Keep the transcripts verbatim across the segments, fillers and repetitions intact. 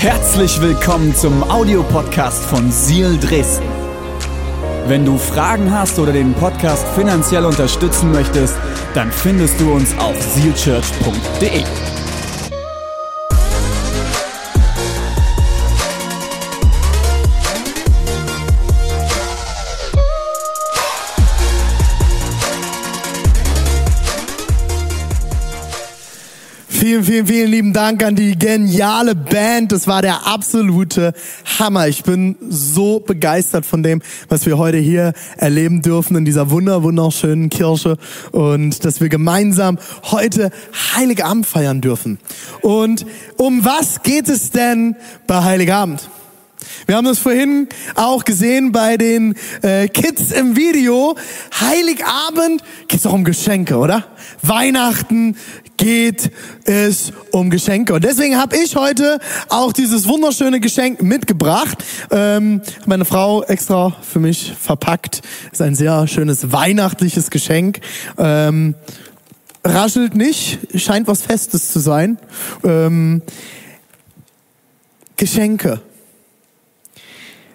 Herzlich willkommen zum Audiopodcast von Seal Dresden. Wenn du Fragen hast oder den Podcast finanziell unterstützen möchtest, dann findest du uns auf seal church punkt de. Vielen, vielen, vielen lieben Dank an die geniale Band. Das war der absolute Hammer. Ich bin so begeistert von dem, was wir heute hier erleben dürfen in dieser wunder, wunderschönen Kirche und dass wir gemeinsam heute Heiligabend feiern dürfen. Und um was geht es denn bei Heiligabend? Wir haben das vorhin auch gesehen bei den äh, Kids im Video. Heiligabend geht es auch um Geschenke, oder? Weihnachten geht es um Geschenke. Und deswegen habe ich heute auch dieses wunderschöne Geschenk mitgebracht. Ähm, meine Frau extra für mich verpackt. Ist ein sehr schönes weihnachtliches Geschenk. Ähm, raschelt nicht, scheint was Festes zu sein. Ähm, Geschenke.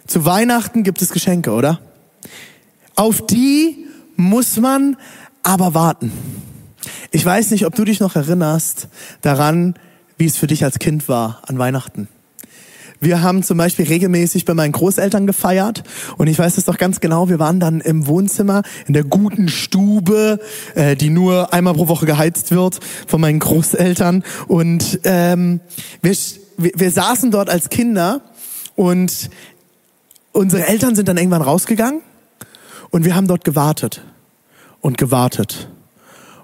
Zu Weihnachten gibt es Geschenke, oder? Auf die muss man aber warten. Ich weiß nicht, ob du dich noch erinnerst daran, wie es für dich als Kind war an Weihnachten. Wir haben zum Beispiel regelmäßig bei meinen Großeltern gefeiert und ich weiß das doch ganz genau, wir waren dann im Wohnzimmer, in der guten Stube, äh, die nur einmal pro Woche geheizt wird von meinen Großeltern und ähm, wir, wir, wir saßen dort als Kinder und unsere Eltern sind dann irgendwann rausgegangen und wir haben dort gewartet und gewartet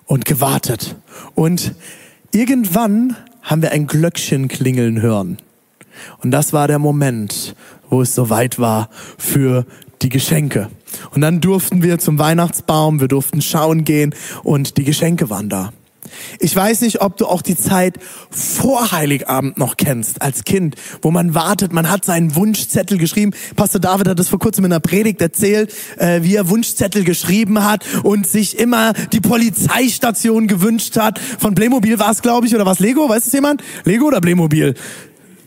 und gewartet. Und irgendwann haben wir ein Glöckchen klingeln hören. Und das war der Moment, wo es soweit war für die Geschenke. Und dann durften wir zum Weihnachtsbaum, wir durften schauen gehen und die Geschenke waren da. Ich weiß nicht, ob du auch die Zeit vor Heiligabend noch kennst, als Kind, wo man wartet, man hat seinen Wunschzettel geschrieben. Pastor David hat das vor kurzem in einer Predigt erzählt, äh, wie er Wunschzettel geschrieben hat und sich immer die Polizeistation gewünscht hat. Von Playmobil war es, glaube ich, oder war es Lego? Weiß es jemand? Lego oder Playmobil?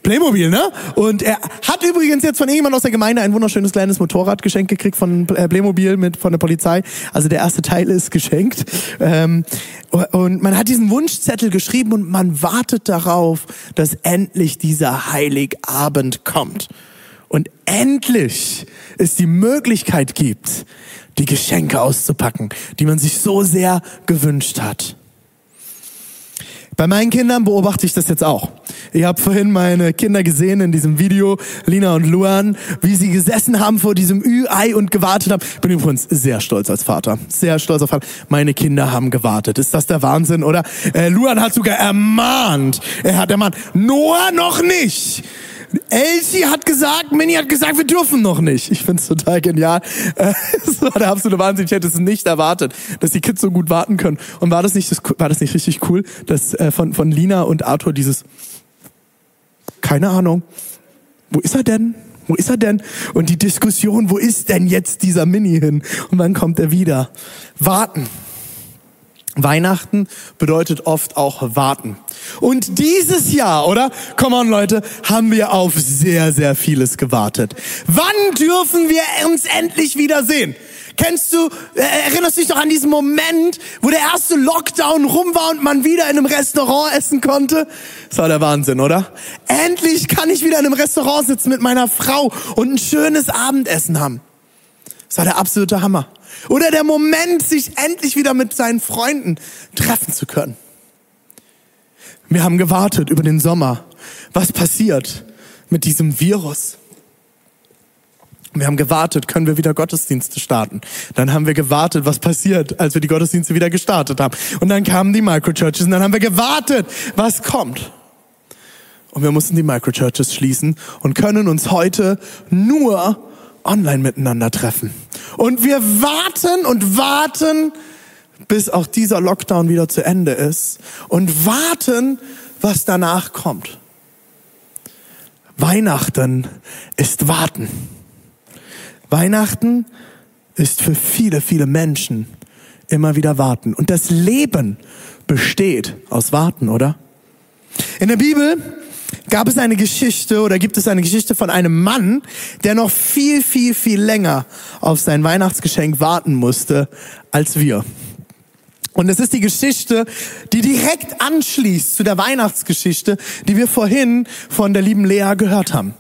Playmobil, ne? Und er hat übrigens jetzt von irgendjemand aus der Gemeinde ein wunderschönes kleines Motorrad geschenkt gekriegt von Playmobil mit von der Polizei. Also der erste Teil ist geschenkt. Ähm, und man hat diesen Wunschzettel geschrieben und man wartet darauf, dass endlich dieser Heiligabend kommt. Und endlich es die Möglichkeit gibt, die Geschenke auszupacken, die man sich so sehr gewünscht hat. Bei meinen Kindern beobachte ich das jetzt auch. Ich habe vorhin meine Kinder gesehen in diesem Video, Lina und Luan, wie sie gesessen haben vor diesem Ü-Ei und gewartet haben. Ich bin übrigens sehr stolz als Vater, sehr stolz auf Vater. Meine Kinder haben gewartet. Ist das der Wahnsinn, oder? Äh, Luan hat sogar ermahnt. Er hat ermahnt. Noah noch nicht. Elsie hat gesagt, Minnie hat gesagt, wir dürfen noch nicht. Ich find's total genial. Das war der absolute Wahnsinn. Ich hätte es nicht erwartet, dass die Kids so gut warten können. Und war das nicht, war das nicht richtig cool, dass von, von Lina und Arthur dieses, keine Ahnung, wo ist er denn? Wo ist er denn? Und die Diskussion, wo ist denn jetzt dieser Minnie hin? Und wann kommt er wieder? Warten. Weihnachten bedeutet oft auch warten. Und dieses Jahr, oder? Come on, Leute, haben wir auf sehr, sehr vieles gewartet. Wann dürfen wir uns endlich wiedersehen? Kennst du, erinnerst du dich doch an diesen Moment, wo der erste Lockdown rum war und man wieder in einem Restaurant essen konnte? Das war der Wahnsinn, oder? Endlich kann ich wieder in einem Restaurant sitzen mit meiner Frau und ein schönes Abendessen haben. Das war der absolute Hammer. Oder der Moment, sich endlich wieder mit seinen Freunden treffen zu können. Wir haben gewartet über den Sommer. Was passiert mit diesem Virus? Wir haben gewartet, können wir wieder Gottesdienste starten? Dann haben wir gewartet, was passiert, als wir die Gottesdienste wieder gestartet haben. Und dann kamen die Microchurches und dann haben wir gewartet, was kommt. Und wir mussten die Microchurches schließen und können uns heute nur online miteinander treffen. Und wir warten und warten, bis auch dieser Lockdown wieder zu Ende ist. Und warten, was danach kommt. Weihnachten ist Warten. Weihnachten ist für viele, viele Menschen immer wieder Warten. Und das Leben besteht aus Warten, oder? In der Bibel gab es eine Geschichte oder gibt es eine Geschichte von einem Mann, der noch viel, viel, viel länger auf sein Weihnachtsgeschenk warten musste als wir. Und es ist die Geschichte, die direkt anschließt zu der Weihnachtsgeschichte, die wir vorhin von der lieben Lea gehört haben.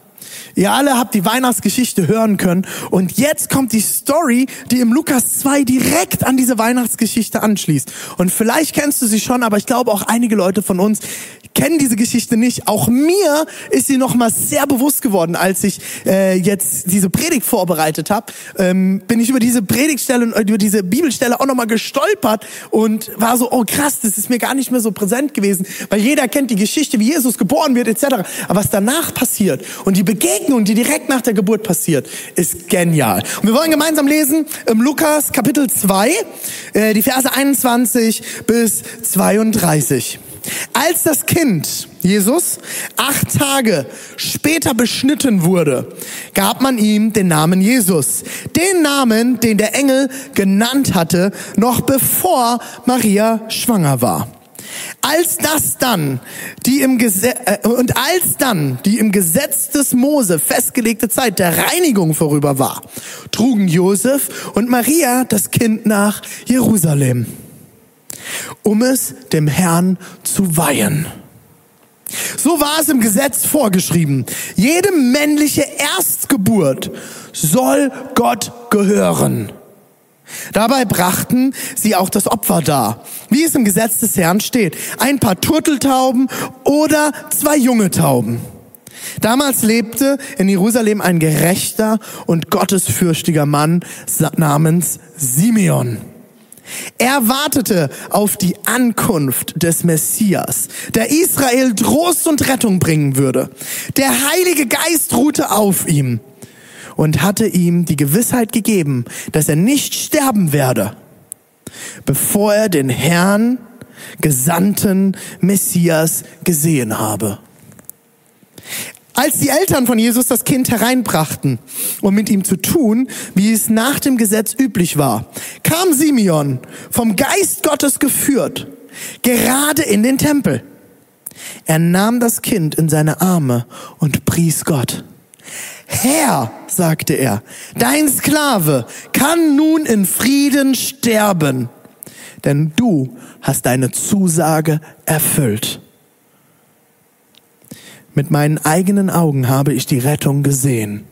Ihr alle habt die Weihnachtsgeschichte hören können und jetzt kommt die Story, die im Lukas zwei direkt an diese Weihnachtsgeschichte anschließt. Und vielleicht kennst du sie schon, aber ich glaube auch einige Leute von uns kennen diese Geschichte nicht. Auch mir ist sie nochmal sehr bewusst geworden, als ich äh, jetzt diese Predigt vorbereitet habe. Ähm, bin ich über diese Predigtstelle und über diese Bibelstelle auch nochmal gestolpert und war so, oh krass, das ist mir gar nicht mehr so präsent gewesen, weil jeder kennt die Geschichte, wie Jesus geboren wird et cetera. Aber was danach passiert und die Begegnung, die direkt nach der Geburt passiert, ist genial. Und wir wollen gemeinsam lesen im Lukas Kapitel zwei, äh, die Verse einundzwanzig bis zweiunddreißig. Als das Kind, Jesus, acht Tage später beschnitten wurde, gab man ihm den Namen Jesus. Den Namen, den der Engel genannt hatte, noch bevor Maria schwanger war. Als das dann die im Gesetz, äh, und als dann die im Gesetz des Mose festgelegte Zeit der Reinigung vorüber war, trugen Josef und Maria das Kind nach Jerusalem, um es dem Herrn zu weihen. So war es im Gesetz vorgeschrieben. Jede männliche Erstgeburt soll Gott gehören. Dabei brachten sie auch das Opfer dar, wie es im Gesetz des Herrn steht. Ein paar Turteltauben oder zwei junge Tauben. Damals lebte in Jerusalem ein gerechter und gottesfürchtiger Mann namens Simeon. Er wartete auf die Ankunft des Messias, der Israel Trost und Rettung bringen würde. Der Heilige Geist ruhte auf ihm und hatte ihm die Gewissheit gegeben, dass er nicht sterben werde, bevor er den Herrn, gesandten Messias gesehen habe. Als die Eltern von Jesus das Kind hereinbrachten, um mit ihm zu tun, wie es nach dem Gesetz üblich war, kam Simeon, vom Geist Gottes geführt, gerade in den Tempel. Er nahm das Kind in seine Arme und pries Gott. Herr, sagte er, dein Sklave kann nun in Frieden sterben, denn du hast deine Zusage erfüllt. Mit meinen eigenen Augen habe ich die Rettung gesehen,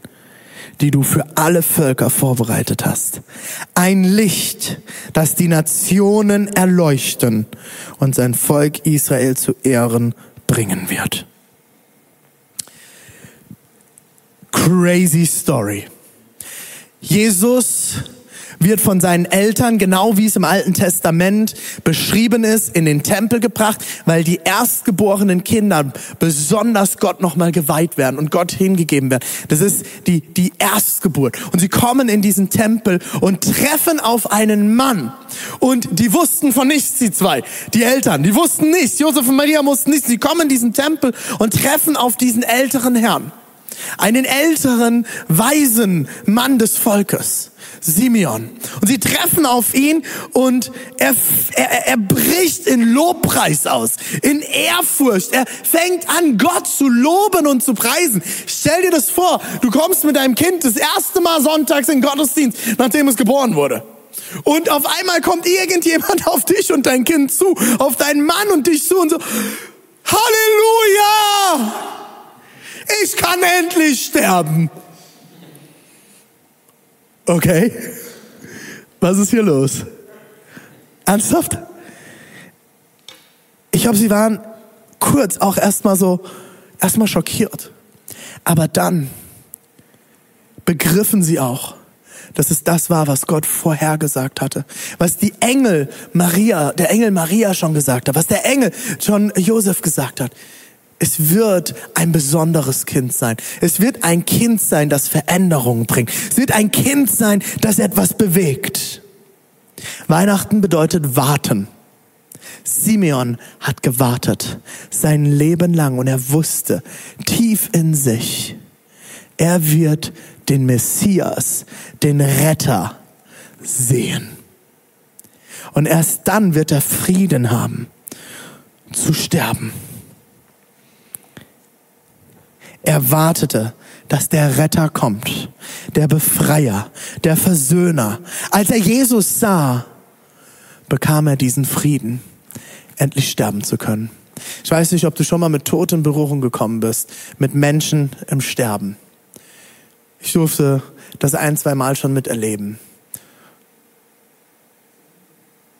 die du für alle Völker vorbereitet hast. Ein Licht, das die Nationen erleuchten und sein Volk Israel zu Ehren bringen wird. Crazy Story. Jesus wird von seinen Eltern, genau wie es im Alten Testament beschrieben ist, in den Tempel gebracht, weil die erstgeborenen Kinder besonders Gott nochmal geweiht werden und Gott hingegeben werden. Das ist die, die Erstgeburt. Und sie kommen in diesen Tempel und treffen auf einen Mann. Und die wussten von nichts, die zwei, die Eltern, die wussten nichts. Josef und Maria wussten nichts. Sie kommen in diesen Tempel und treffen auf diesen älteren Herrn. Einen älteren, weisen Mann des Volkes, Simeon. Und sie treffen auf ihn und er, er, er bricht in Lobpreis aus, in Ehrfurcht. Er fängt an, Gott zu loben und zu preisen. Stell dir das vor, du kommst mit deinem Kind das erste Mal sonntags in den Gottesdienst, nachdem es geboren wurde. Und auf einmal kommt irgendjemand auf dich und dein Kind zu, auf deinen Mann und dich zu und so, Halleluja! Ich kann endlich sterben. Okay, was ist hier los? Ernsthaft? Ich glaube, sie waren kurz auch erstmal so, erstmal schockiert. Aber dann begriffen sie auch, dass es das war, was Gott vorhergesagt hatte. Was die Engel Maria, der Engel Maria schon gesagt hat, was der Engel schon Josef gesagt hat. Es wird ein besonderes Kind sein. Es wird ein Kind sein, das Veränderungen bringt. Es wird ein Kind sein, das etwas bewegt. Weihnachten bedeutet warten. Simeon hat gewartet sein Leben lang und er wusste tief in sich, er wird den Messias, den Retter sehen. Und erst dann wird er Frieden haben, zu sterben. Er wartete, dass der Retter kommt, der Befreier, der Versöhner. Als er Jesus sah, bekam er diesen Frieden, endlich sterben zu können. Ich weiß nicht, ob du schon mal mit Tod in Berührung gekommen bist, mit Menschen im Sterben. Ich durfte das ein, zwei Mal schon miterleben.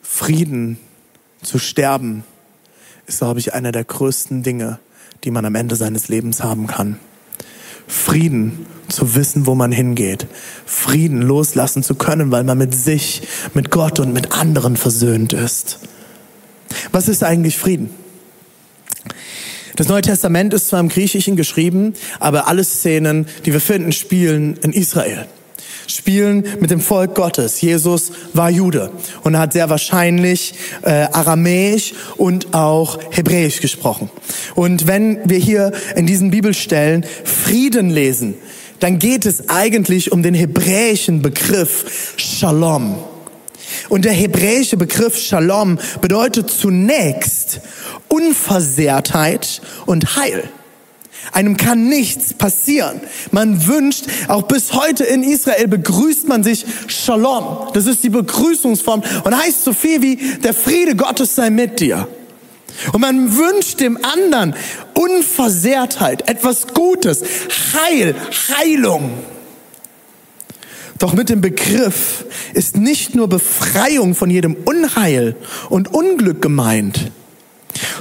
Frieden zu sterben ist, glaube ich, einer der größten Dinge, die man am Ende seines Lebens haben kann. Frieden zu wissen, wo man hingeht. Frieden loslassen zu können, weil man mit sich, mit Gott und mit anderen versöhnt ist. Was ist eigentlich Frieden? Das Neue Testament ist zwar im Griechischen geschrieben, aber alle Szenen, die wir finden, spielen in Israel. Spielen mit dem Volk Gottes. Jesus war Jude und hat sehr wahrscheinlich äh, Aramäisch und auch Hebräisch gesprochen. Und wenn wir hier in diesen Bibelstellen Frieden lesen, dann geht es eigentlich um den hebräischen Begriff Shalom. Und der hebräische Begriff Shalom bedeutet zunächst Unversehrtheit und Heil. Einem kann nichts passieren. Man wünscht, auch bis heute in Israel begrüßt man sich Shalom. Das ist die Begrüßungsform und heißt so viel wie, der Friede Gottes sei mit dir. Und man wünscht dem anderen Unversehrtheit, etwas Gutes, Heil, Heilung. Doch mit dem Begriff ist nicht nur Befreiung von jedem Unheil und Unglück gemeint,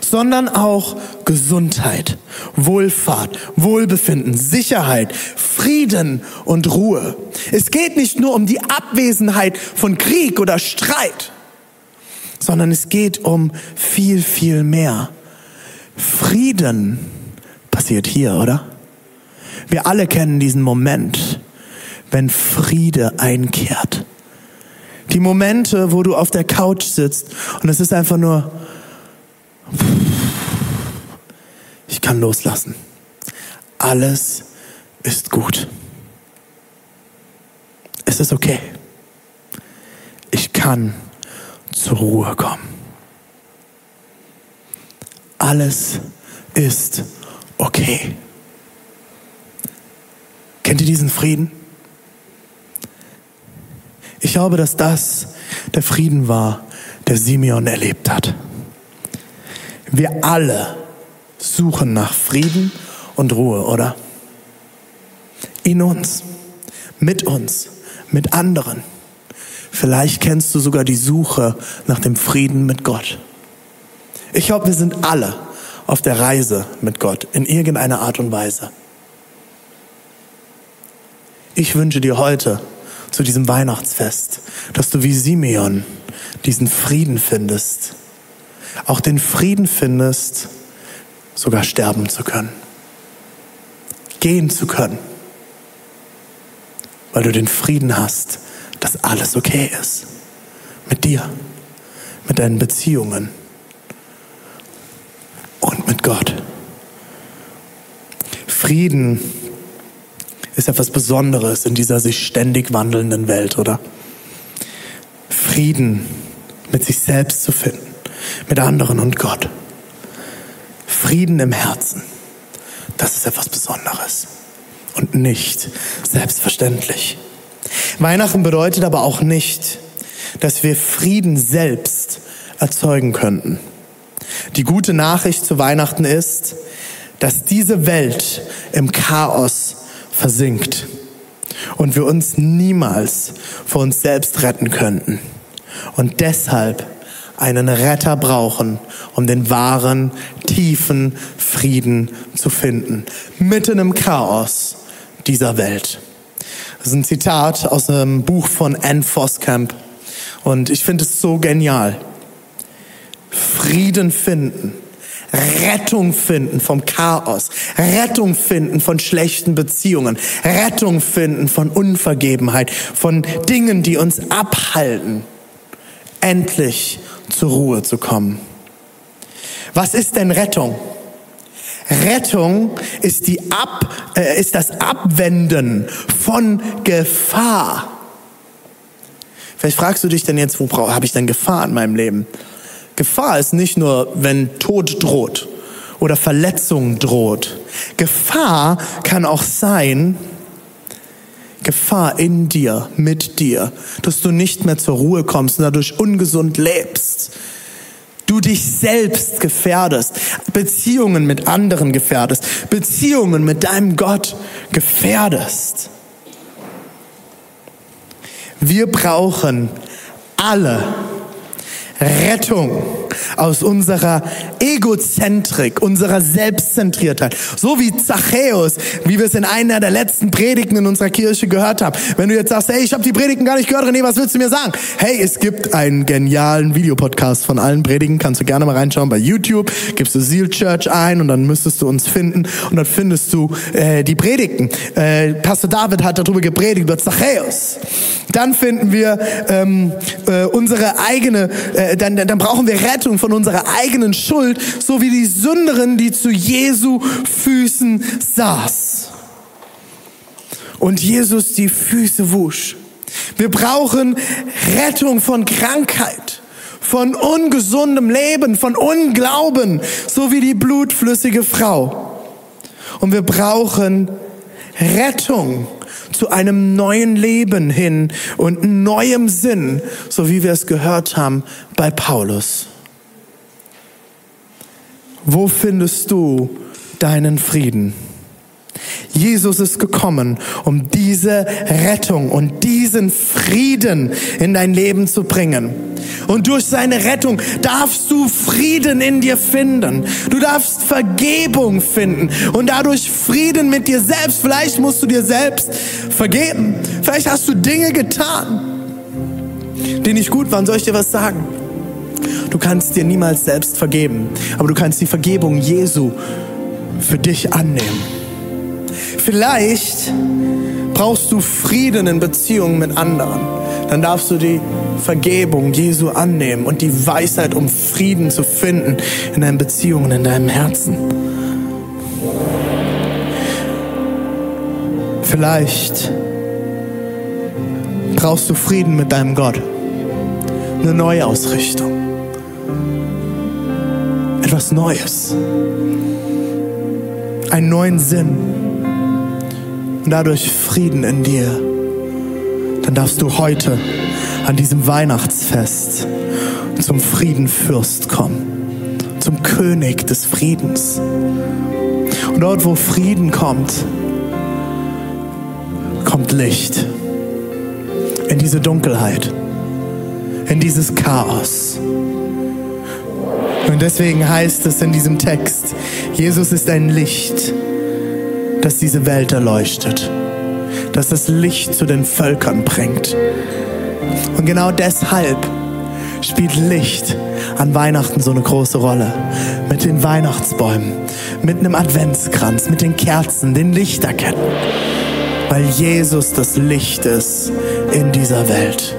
sondern auch Gesundheit, Wohlfahrt, Wohlbefinden, Sicherheit, Frieden und Ruhe. Es geht nicht nur um die Abwesenheit von Krieg oder Streit, sondern es geht um viel, viel mehr. Frieden passiert hier, oder? Wir alle kennen diesen Moment, wenn Friede einkehrt. Die Momente, wo du auf der Couch sitzt und es ist einfach nur, ich kann loslassen. Alles ist gut. Es ist okay. Ich kann zur Ruhe kommen. Alles ist okay. Kennt ihr diesen Frieden? Ich glaube, dass das der Frieden war, der Simeon erlebt hat. Wir alle suchen nach Frieden und Ruhe, oder? In uns, mit uns, mit anderen. Vielleicht kennst du sogar die Suche nach dem Frieden mit Gott. Ich glaube, wir sind alle auf der Reise mit Gott, in irgendeiner Art und Weise. Ich wünsche dir heute, zu diesem Weihnachtsfest, dass du wie Simeon diesen Frieden findest. Auch den Frieden findest, sogar sterben zu können. Gehen zu können. Weil du den Frieden hast, dass alles okay ist. Mit dir, mit deinen Beziehungen und mit Gott. Frieden ist etwas Besonderes in dieser sich ständig wandelnden Welt, oder? Frieden mit sich selbst zu finden. Mit anderen und Gott. Frieden im Herzen, das ist etwas Besonderes und nicht selbstverständlich. Weihnachten bedeutet aber auch nicht, dass wir Frieden selbst erzeugen könnten. Die gute Nachricht zu Weihnachten ist, dass diese Welt im Chaos versinkt und wir uns niemals vor uns selbst retten könnten. Und deshalb einen Retter brauchen, um den wahren, tiefen Frieden zu finden. Mitten im Chaos dieser Welt. Das ist ein Zitat aus einem Buch von Anne Voskamp. Und ich finde es so genial. Frieden finden. Rettung finden vom Chaos. Rettung finden von schlechten Beziehungen. Rettung finden von Unvergebenheit. Von Dingen, die uns abhalten. Endlich zur Ruhe zu kommen. Was ist denn Rettung? Rettung ist, die Ab, äh, ist das Abwenden von Gefahr. Vielleicht fragst du dich denn jetzt, wo habe ich denn Gefahr in meinem Leben? Gefahr ist nicht nur, wenn Tod droht oder Verletzung droht. Gefahr kann auch sein, Gefahr in dir, mit dir, dass du nicht mehr zur Ruhe kommst und dadurch ungesund lebst. Du dich selbst gefährdest, Beziehungen mit anderen gefährdest, Beziehungen mit deinem Gott gefährdest. Wir brauchen alle Rettung aus unserer Egozentrik, unserer Selbstzentriertheit. So wie Zachäus, wie wir es in einer der letzten Predigten in unserer Kirche gehört haben. Wenn du jetzt sagst, hey, ich habe die Predigten gar nicht gehört, René, was willst du mir sagen? Hey, es gibt einen genialen Videopodcast von allen Predigten, kannst du gerne mal reinschauen bei YouTube, gibst du Seal Church ein und dann müsstest du uns finden und dann findest du äh, die Predigten. Äh, Pastor David hat darüber gepredigt, über Zachäus. Dann finden wir ähm, äh, unsere eigene, äh, dann, dann brauchen wir Rettung von unserer eigenen Schuld, so wie die Sünderin, die zu Jesu Füßen saß und Jesus die Füße wusch. Wir brauchen Rettung von Krankheit, von ungesundem Leben, von Unglauben, so wie die blutflüssige Frau. Und wir brauchen Rettung zu einem neuen Leben hin und neuem Sinn, so wie wir es gehört haben bei Paulus. Wo findest du deinen Frieden? Jesus ist gekommen, um diese Rettung und diesen Frieden in dein Leben zu bringen. Und durch seine Rettung darfst du Frieden in dir finden. Du darfst Vergebung finden und dadurch Frieden mit dir selbst. Vielleicht musst du dir selbst vergeben. Vielleicht hast du Dinge getan, die nicht gut waren. Soll ich dir was sagen? Du kannst dir niemals selbst vergeben, aber du kannst die Vergebung Jesu für dich annehmen. Vielleicht brauchst du Frieden in Beziehungen mit anderen. Dann darfst du die Vergebung Jesu annehmen und die Weisheit, um Frieden zu finden in deinen Beziehungen, in deinem Herzen. Vielleicht brauchst du Frieden mit deinem Gott. Eine Neuausrichtung. Etwas Neues. Einen neuen Sinn. Und dadurch Frieden in dir. Dann darfst du heute an diesem Weihnachtsfest zum Friedenfürst kommen. Zum König des Friedens. Und dort, wo Frieden kommt, kommt Licht. In diese Dunkelheit. In dieses Chaos. Und deswegen heißt es in diesem Text, Jesus ist ein Licht, das diese Welt erleuchtet, das das Licht zu den Völkern bringt. Und genau deshalb spielt Licht an Weihnachten so eine große Rolle. Mit den Weihnachtsbäumen, mit einem Adventskranz, mit den Kerzen, den Lichterketten. Weil Jesus das Licht ist in dieser Welt.